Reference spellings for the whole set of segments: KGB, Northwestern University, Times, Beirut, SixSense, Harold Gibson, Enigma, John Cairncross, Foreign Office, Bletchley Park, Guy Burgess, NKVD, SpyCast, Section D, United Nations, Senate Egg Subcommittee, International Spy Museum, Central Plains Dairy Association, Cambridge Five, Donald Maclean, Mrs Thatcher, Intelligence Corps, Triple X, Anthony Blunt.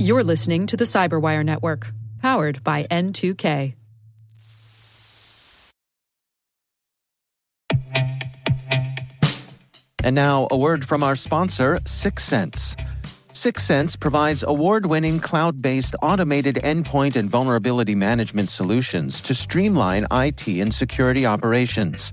You're listening to the Cyberwire Network, powered by N2K. And now, a word from our sponsor, SixSense. SixSense provides award-winning cloud-based automated endpoint and vulnerability management solutions to streamline IT and security operations.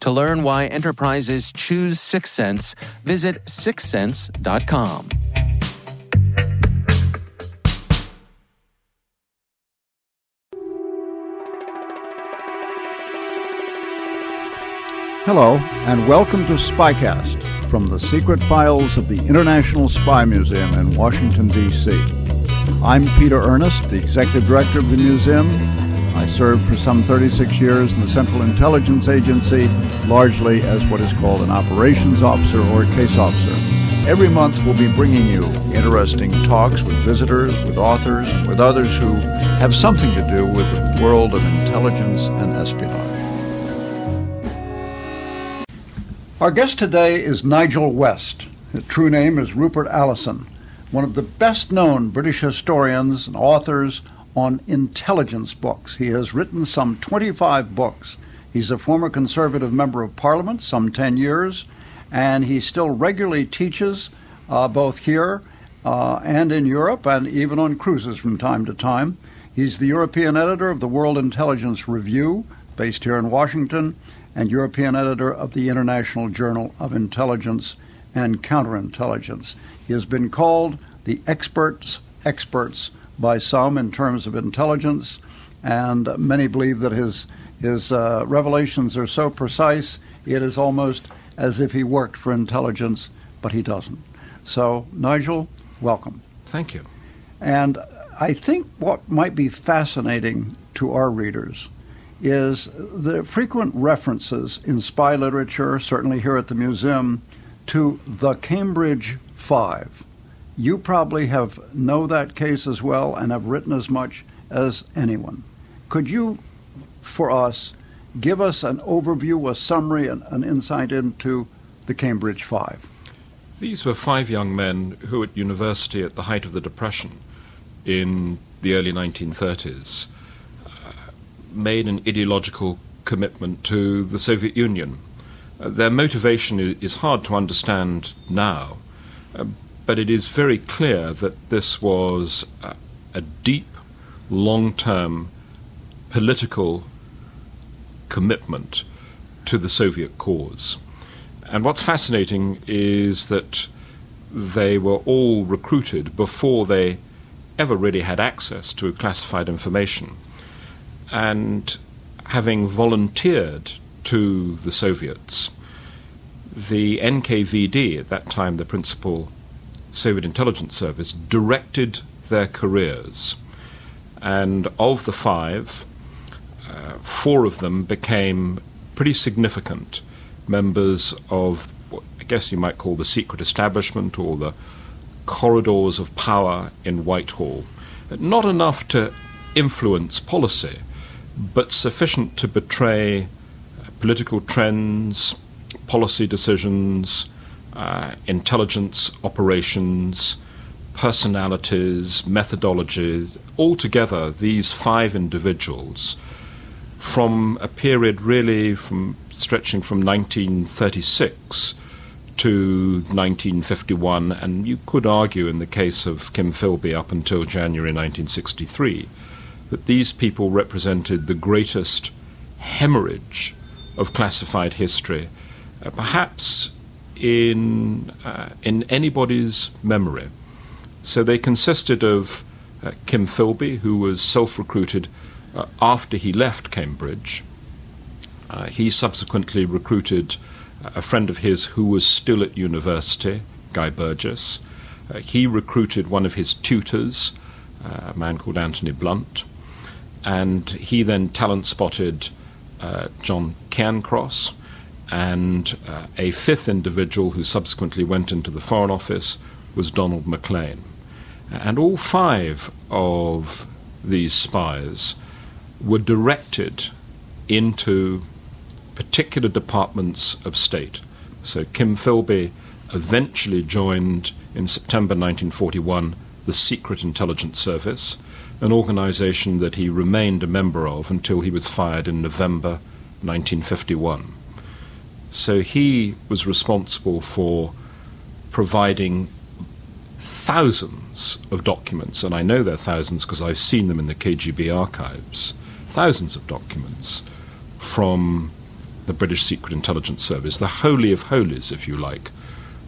To learn why enterprises choose SixSense, visit SixSense.com. Hello, and welcome to SpyCast, from the secret files of the International Spy Museum in Washington, D.C. I'm Peter Ernest, the Executive Director of the museum. I served for some 36 years in the Central Intelligence Agency, largely as what is called an operations officer or a case officer. Every month we'll be bringing you interesting talks with visitors, with authors, with others who have something to do with the world of intelligence and espionage. Our guest today is Nigel West. His true name is Rupert Allison, one of the best-known British historians and authors on intelligence books. He has written some 25 books. He's a former Conservative Member of Parliament, some 10 years, and he still regularly teaches both here and in Europe, and even on cruises from time to time. He's the European editor of the World Intelligence Review, based here in Washington, and European editor of the International Journal of Intelligence and Counterintelligence. He has been called the expert's experts by some in terms of intelligence, and many believe that his revelations are so precise, it is almost as if he worked for intelligence, but he doesn't. So, Nigel, welcome. Thank you. And I think what might be fascinating to our readers is the frequent references in spy literature, certainly here at the museum, to the Cambridge Five. You probably know that case as well and have written as much as anyone. Could you, for us, give us an overview, a summary, and an insight into the Cambridge Five? These were five young men who at university at the height of the Depression in the early 1930s made an ideological commitment to the Soviet Union. Their motivation is hard to understand now, but it is very clear that this was a deep, long-term political commitment to the Soviet cause. And what's fascinating is that they were all recruited before they ever really had access to classified information, and having volunteered to the Soviets. The NKVD, at that time the principal Soviet intelligence service, directed their careers. And of the five, four of them became pretty significant members of what I guess you might call the secret establishment or the corridors of power in Whitehall. Not enough to influence policy, but sufficient to betray political trends, policy decisions, intelligence operations, personalities, methodologies. Altogether, these five individuals, from a period really stretching from 1936 to 1951, and you could argue in the case of Kim Philby up until January 1963, that these people represented the greatest hemorrhage of classified history, perhaps in anybody's memory. So they consisted of Kim Philby, who was self-recruited after he left Cambridge. He subsequently recruited a friend of his who was still at university, Guy Burgess, He recruited one of his tutors, a man called Anthony Blunt, and he then talent-spotted John Cairncross and a fifth individual who subsequently went into the Foreign Office was Donald Maclean. And all five of these spies were directed into particular departments of state. So Kim Philby eventually joined, in September 1941, the Secret Intelligence Service, an organization that he remained a member of until he was fired in November 1951. So he was responsible for providing thousands of documents, and I know they're thousands because I've seen them in the KGB archives, thousands of documents from the British Secret Intelligence Service, the holy of holies, if you like,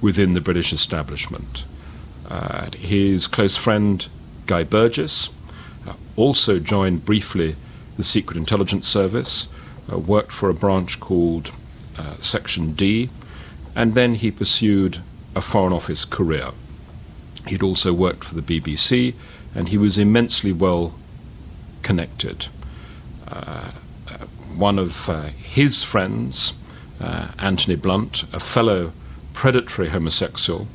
within the British establishment. His close friend, Guy Burgess, also joined briefly the Secret Intelligence Service, worked for a branch called Section D, and then he pursued a Foreign Office career. He'd also worked for the BBC, and he was immensely well connected. One of his friends, Anthony Blunt, a fellow predatory homosexual,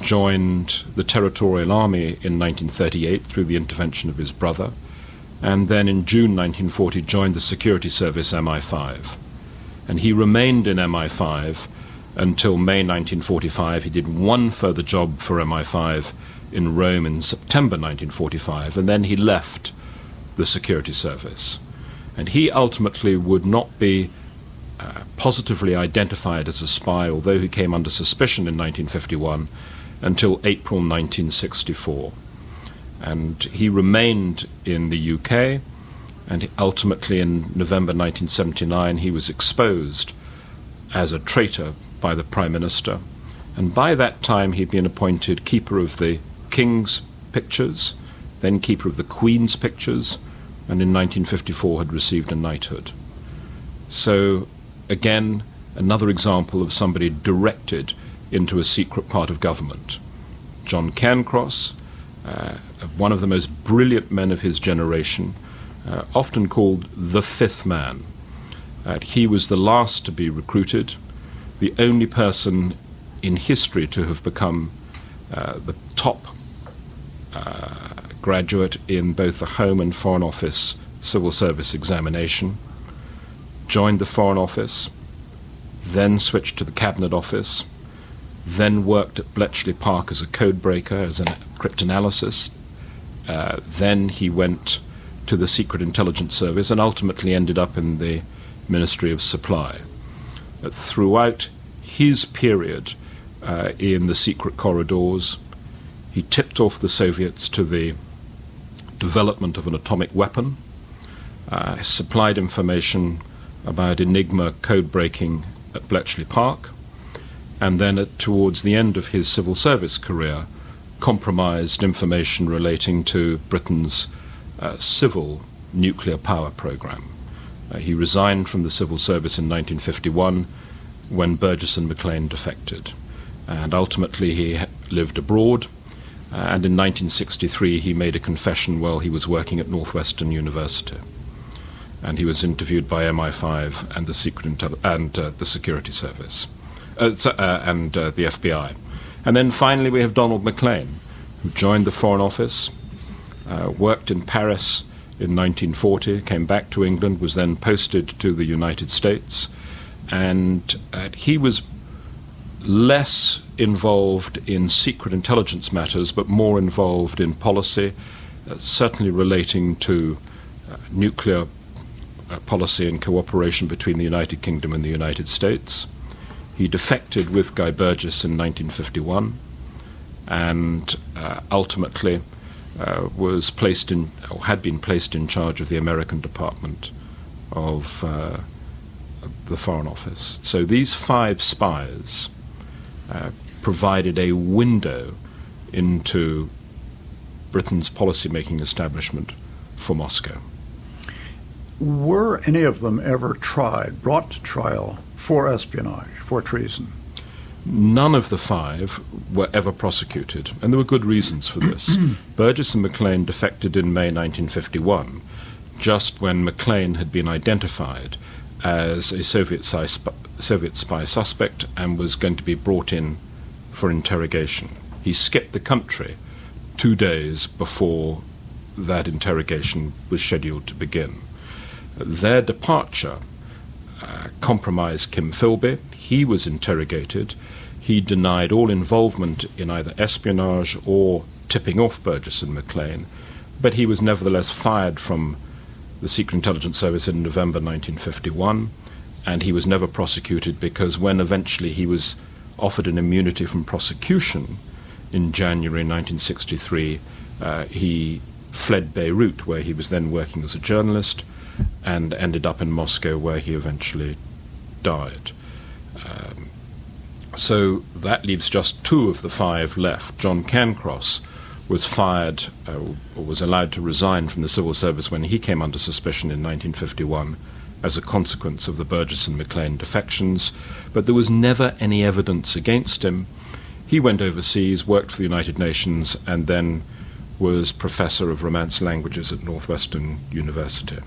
joined the Territorial Army in 1938 through the intervention of his brother, and then in June 1940 joined the security service MI5. And he remained in MI5 until May 1945. He did one further job for MI5 in Rome in September 1945, and then he left the security service. And he ultimately would not be positively identified as a spy, although he came under suspicion in 1951, until April 1964. And he remained in the UK, and ultimately in November 1979 he was exposed as a traitor by the Prime Minister. And by that time he'd been appointed Keeper of the King's Pictures, then Keeper of the Queen's Pictures, and in 1954 had received a knighthood. So, again, another example of somebody directed into a secret part of government. John Cairncross, one of the most brilliant men of his generation, often called the fifth man. He was the last to be recruited, the only person in history to have become the top graduate in both the Home and Foreign Office Civil Service examination, joined the Foreign Office, then switched to the Cabinet Office, then worked at Bletchley Park as a codebreaker, as a cryptanalysis, then he went to the Secret Intelligence Service and ultimately ended up in the Ministry of Supply. Throughout his period in the secret corridors, he tipped off the Soviets to the development of an atomic weapon, supplied information about Enigma code breaking at Bletchley Park, and then towards the end of his civil service career, compromised information relating to Britain's civil nuclear power program. He resigned from the civil service in 1951 when Burgess and Maclean defected, and ultimately he lived abroad, and in 1963 he made a confession while he was working at Northwestern University, and he was interviewed by MI5 and the Security Service and the FBI. And then finally we have Donald Maclean, who joined the Foreign Office, worked in Paris in 1940, came back to England, was then posted to the United States, and he was less involved in secret intelligence matters but more involved in policy, certainly relating to nuclear policy and cooperation between the United Kingdom and the United States. He defected with Guy Burgess in 1951 and ultimately was placed in, or had been placed in charge of the American Department of the Foreign Office. So these five spies provided a window into Britain's policy-making establishment for Moscow. Were any of them ever tried, brought to trial for espionage, for treason? None of the five were ever prosecuted, and there were good reasons for this. Burgess and Maclean defected in May 1951, just when Maclean had been identified as a Soviet spy suspect and was going to be brought in for interrogation. He skipped the country 2 days before that interrogation was scheduled to begin. Their departure compromised Kim Philby. He was interrogated. He denied all involvement in either espionage or tipping off Burgess and Maclean, but he was nevertheless fired from the Secret Intelligence Service in November 1951, and he was never prosecuted because when eventually he was offered an immunity from prosecution in January 1963, he fled Beirut, where he was then working as a journalist, and ended up in Moscow, where he eventually died. So that leaves just 2 of the 5 left. John Cairncross was fired, or was allowed to resign from the civil service when he came under suspicion in 1951 as a consequence of the Burgess and Maclean defections, but there was never any evidence against him. He went overseas, worked for the United Nations, and then was professor of Romance languages at Northwestern University.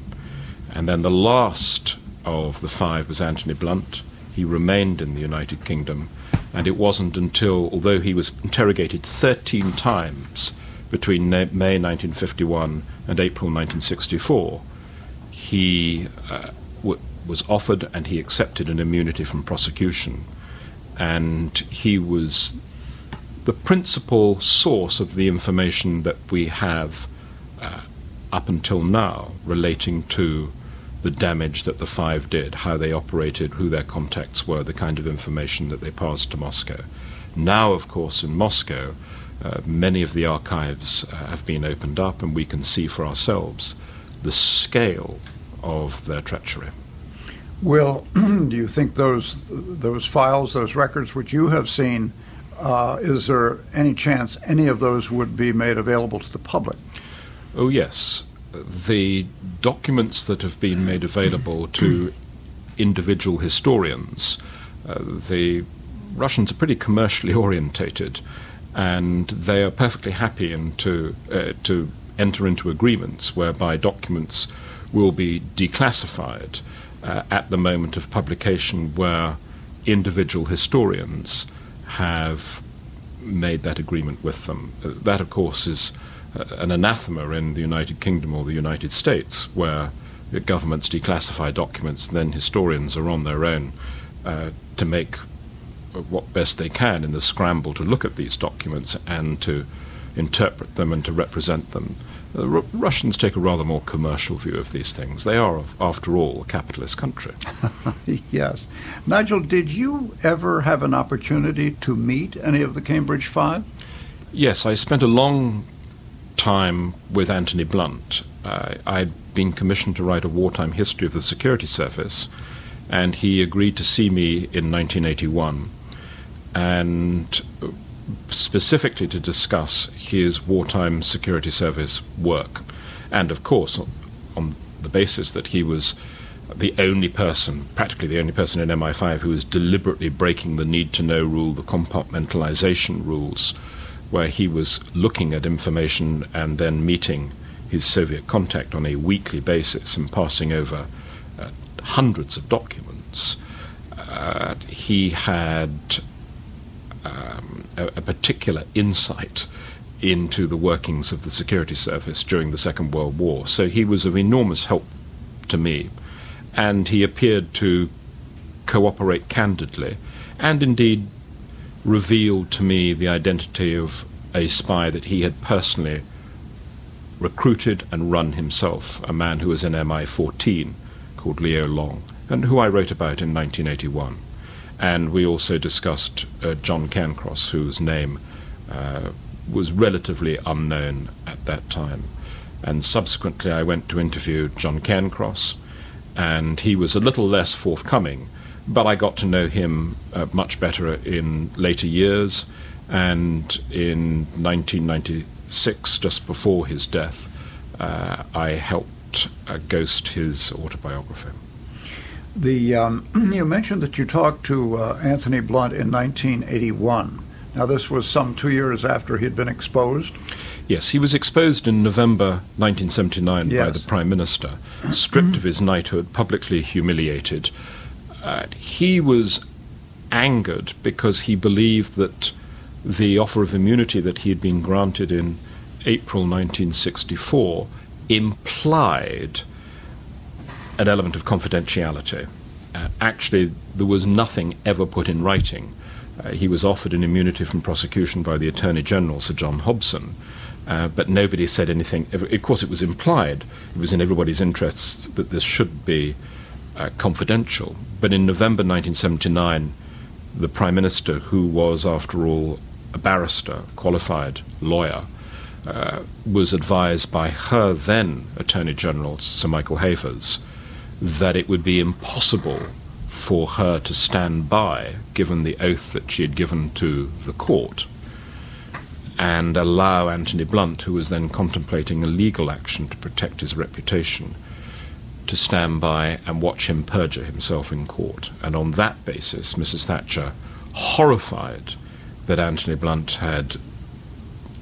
And then the last of the 5 was Anthony Blunt. He remained in the United Kingdom, and it wasn't until, although he was interrogated 13 times between May 1951 and April 1964, he was offered and he accepted an immunity from prosecution. And he was the principal source of the information that we have up until now relating to the damage that the 5 did, how they operated, who their contacts were, the kind of information that they passed to Moscow. Now, of course, in Moscow, many of the archives have been opened up, and we can see for ourselves the scale of their treachery. Will, do you think those files, those records which you have seen, is there any chance any of those would be made available to the public? Oh, yes. The documents that have been made available to individual historians, the Russians are pretty commercially orientated, and they are perfectly happy to enter into agreements whereby documents will be declassified at the moment of publication, where individual historians have made that agreement with them. That, of course, is an anathema in the United Kingdom or the United States, where governments declassify documents and then historians are on their own to make what best they can in the scramble to look at these documents and to interpret them and to represent them. The Russians take a rather more commercial view of these things. They are, after all, a capitalist country. Yes. Nigel, did you ever have an opportunity to meet any of the Cambridge Five? Yes, I spent a long time with Anthony Blunt. I'd been commissioned to write a wartime history of the security service, and he agreed to see me in 1981, and specifically to discuss his wartime security service work, and of course on the basis that he was the only person, practically the only person in MI5 who was deliberately breaking the need-to-know rule, the compartmentalization rules, where he was looking at information and then meeting his Soviet contact on a weekly basis and passing over hundreds of documents. He had a particular insight into the workings of the security service during the Second World War. So he was of enormous help to me, and he appeared to cooperate candidly and indeed revealed to me the identity of a spy that he had personally recruited and run himself, a man who was in MI14 called Leo Long, and who I wrote about in 1981. And we also discussed John Cairncross, whose name was relatively unknown at that time. And subsequently I went to interview John Cairncross, and he was a little less forthcoming, but I got to know him much better in later years, and in 1996, just before his death, I helped ghost his autobiography. The you mentioned that you talked to Anthony Blunt in 1981. Now, this was some 2 years after he'd been exposed? Yes, he was exposed in November 1979 by the Prime Minister, stripped of his knighthood, publicly humiliated. He was angered because he believed that the offer of immunity that he had been granted in April 1964 implied an element of confidentiality. Actually, there was nothing ever put in writing. He was offered an immunity from prosecution by the Attorney General, Sir John Hobson, but nobody said anything. Of course, it was implied. It was in everybody's interests that this should be confidential. But in November 1979, the Prime Minister, who was, after all, a barrister, qualified lawyer, was advised by her then Attorney General, Sir Michael Havers, that it would be impossible for her to stand by, given the oath that she had given to the court, and allow Anthony Blunt, who was then contemplating a legal action to protect his reputation, to stand by and watch him perjure himself in court. And on that basis, Mrs. Thatcher, horrified that Anthony Blunt had,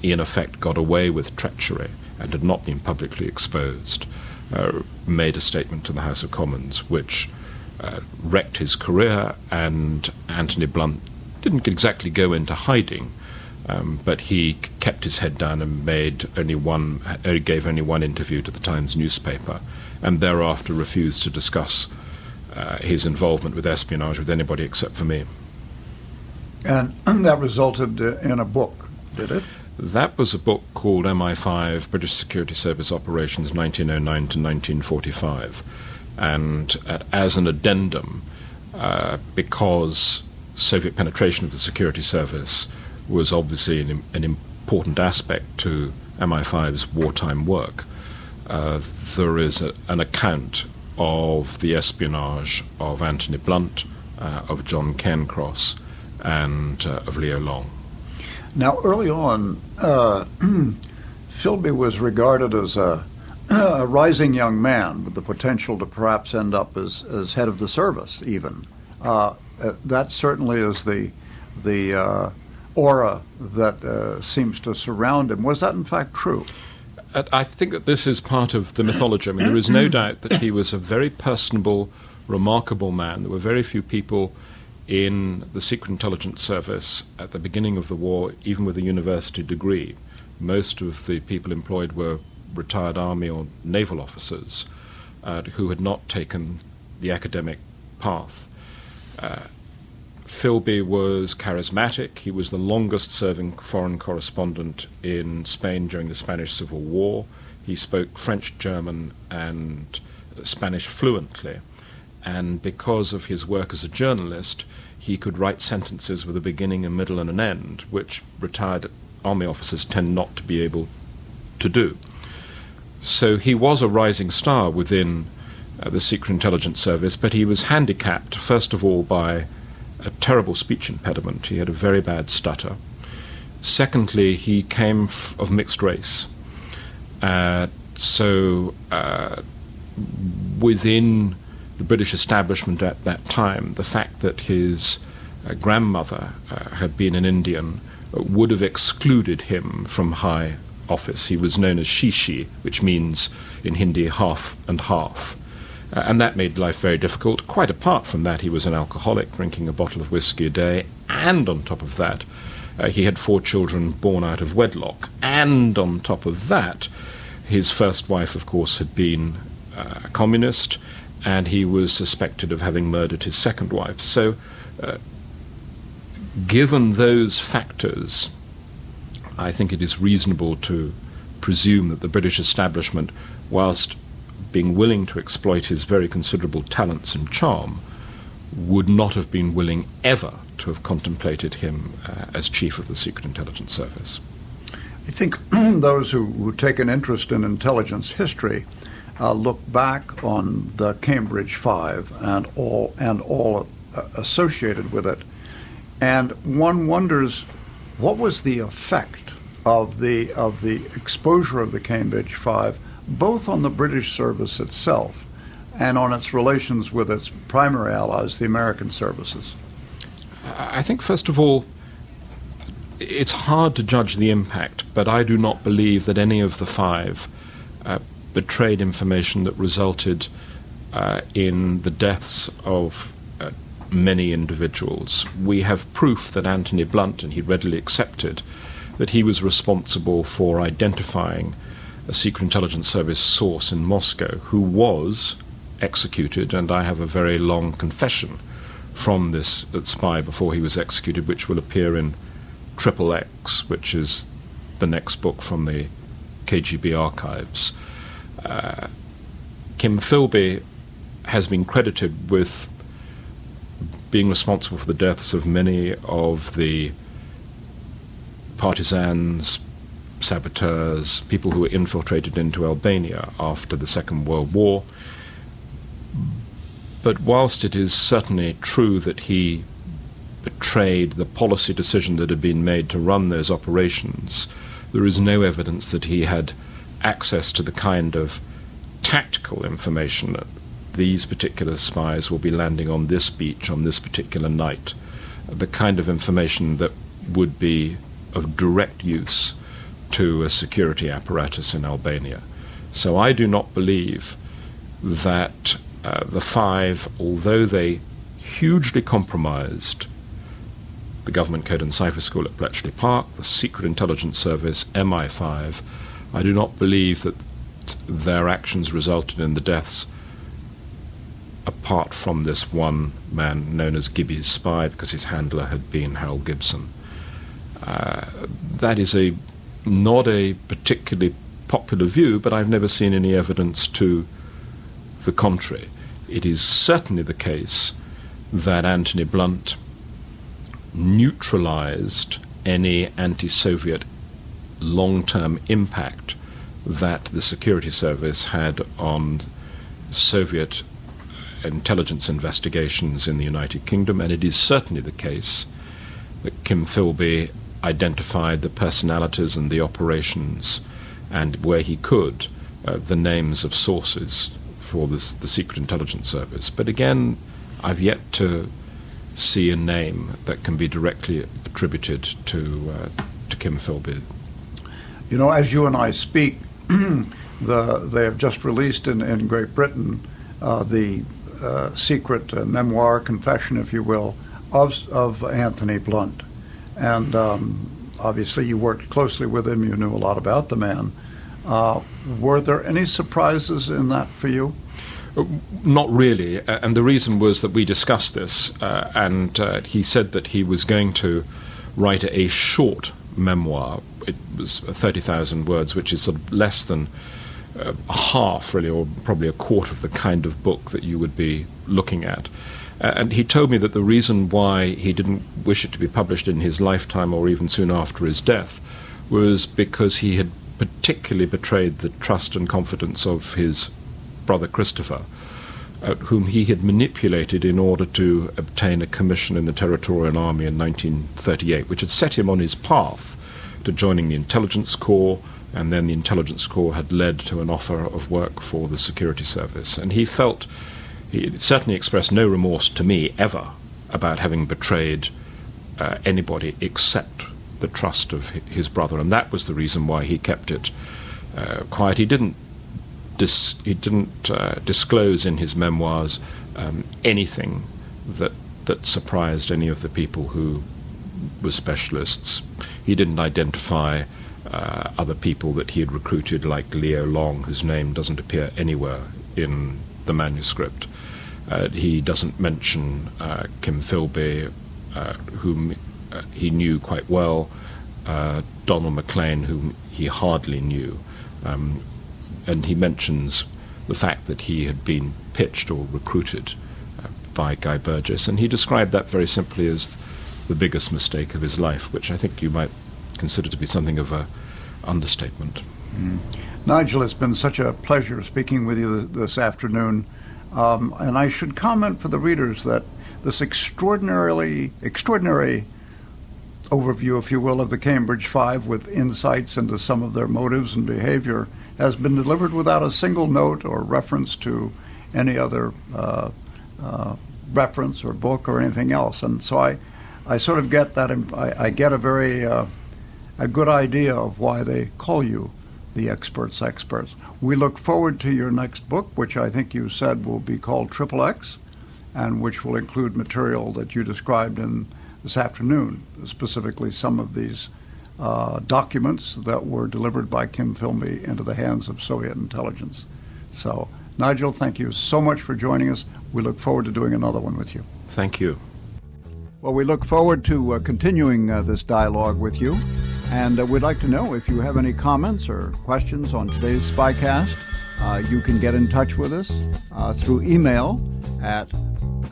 in effect, got away with treachery and had not been publicly exposed, made a statement to the House of Commons, which wrecked his career, and Anthony Blunt didn't exactly go into hiding, but he kept his head down and gave only one interview to the Times newspaper, and thereafter refused to discuss his involvement with espionage with anybody except for me. And that resulted in a book, did it? That was a book called MI5, British Security Service Operations 1909 to 1945. And as an addendum, because Soviet penetration of the security service was obviously an important aspect to MI5's wartime work, there is an account of the espionage of Anthony Blunt, of John Cairncross, and of Leo Long. Now, early on, Philby was regarded as a rising young man with the potential to perhaps end up as head of the service, even. That certainly is the aura that seems to surround him. Was that, in fact, true? I think that this is part of the mythology. I mean, there is no doubt that he was a very personable, remarkable man. There were very few people in the Secret Intelligence Service at the beginning of the war, even with a university degree. Most of the people employed were retired army or naval officers who had not taken the academic path. Philby was charismatic. He was the longest-serving foreign correspondent in Spain during the Spanish Civil War. He spoke French, German, and Spanish fluently. And because of his work as a journalist, he could write sentences with a beginning, a middle, and an end, which retired army officers tend not to be able to do. So he was a rising star within the Secret Intelligence Service, but he was handicapped, first of all, by a terrible speech impediment. He had a very bad stutter. Secondly, he came of mixed race. So within the British establishment at that time, the fact that his grandmother had been an Indian would have excluded him from high office. He was known as Shishi, which means in Hindi half and half. And that made life very difficult. Quite apart from that, he was an alcoholic, drinking a bottle of whiskey a day, and on top of that, he had 4 children born out of wedlock. And on top of that, his first wife, of course, had been a communist, and he was suspected of having murdered his second wife. So, given those factors, I think it is reasonable to presume that the British establishment, whilst being willing to exploit his very considerable talents and charm, would not have been willing ever to have contemplated him as chief of the Secret Intelligence Service. I think those who take an interest in intelligence history look back on the Cambridge Five and all associated with it, and one wonders, what was the effect of the exposure of the Cambridge Five, both on the British service itself and on its relations with its primary allies, the American services? I think, first of all, it's hard to judge the impact, but I do not believe that any of the five betrayed information that resulted in the deaths of many individuals. We have proof that Anthony Blunt, and he readily accepted, that he was responsible for identifying a Secret Intelligence Service source in Moscow who was executed, and I have a very long confession from this spy before he was executed, which will appear in Triple X, which is the next book from the KGB archives. Kim Philby has been credited with being responsible for the deaths of many of the partisans, saboteurs, people who were infiltrated into Albania after the Second World War. But whilst it is certainly true that he betrayed the policy decision that had been made to run those operations, there is no evidence that he had access to the kind of tactical information that these particular spies will be landing on this beach on this particular night, the kind of information that would be of direct use to a security apparatus in Albania. So I do not believe that the five, although they hugely compromised the Government Code and Cipher School at Bletchley Park, the Secret Intelligence Service, MI5, I do not believe that their actions resulted in the deaths apart from this one man known as Gibby's spy, because his handler had been Harold Gibson. That is not a particularly popular view, but I've never seen any evidence to the contrary. It is certainly the case that Anthony Blunt neutralized any anti-Soviet long-term impact that the security service had on Soviet intelligence investigations in the United Kingdom, and it is certainly the case that Kim Philby identified the personalities and the operations, and where he could, the names of sources for this, the Secret Intelligence Service. But again, I've yet to see a name that can be directly attributed to Kim Philby. You know, as you and I speak, they have just released in Great Britain the secret memoir, confession, if you will, of Anthony Blunt. And obviously you worked closely with him, you knew a lot about the man. Were there any surprises in that for you? Not really, and the reason was that we discussed this, and he said that he was going to write a short memoir. It was 30,000 words, which is sort of less than half, really, or probably a quarter of the kind of book that you would be looking at. And he told me that the reason why he didn't wish it to be published in his lifetime or even soon after his death was because he had particularly betrayed the trust and confidence of his brother Christopher, whom he had manipulated in order to obtain a commission in the Territorial Army in 1938, which had set him on his path to joining the Intelligence Corps, and then the Intelligence Corps had led to an offer of work for the security service. And he felt... He certainly expressed no remorse to me ever about having betrayed anybody except the trust of his brother, and that was the reason why he kept it quiet. He didn't disclose in his memoirs anything that surprised any of the people who were specialists. He didn't identify other people that he had recruited, like Leo Long, whose name doesn't appear anywhere in the manuscript. He doesn't mention Kim Philby, whom he knew quite well, Donald Maclean, whom he hardly knew, and he mentions the fact that he had been pitched or recruited by Guy Burgess, and he described that very simply as the biggest mistake of his life, which I think you might consider to be something of an understatement. Mm. Nigel, it's been such a pleasure speaking with you this afternoon. And I should comment for the readers that this extraordinary overview, if you will, of the Cambridge Five, with insights into some of their motives and behavior, has been delivered without a single note or reference to any other reference or book or anything else. And so I sort of get that, I get a very a good idea of why they call you the experts' experts. We look forward to your next book, which I think you said will be called Triple X, and which will include material that you described in this afternoon, specifically some of these documents that were delivered by Kim Philby into the hands of Soviet intelligence. So, Nigel, thank you so much for joining us. We look forward to doing another one with you. Thank you. Well, we look forward to continuing this dialogue with you, and we'd like to know if you have any comments or questions on today's SpyCast. You can get in touch with us through email at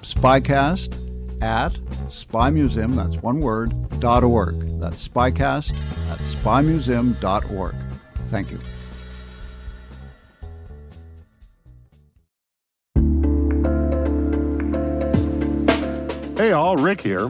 spycast@spymuseum, that's one word, .org. That's spycast@spymuseum.org. Thank you. Hey all, Rick here.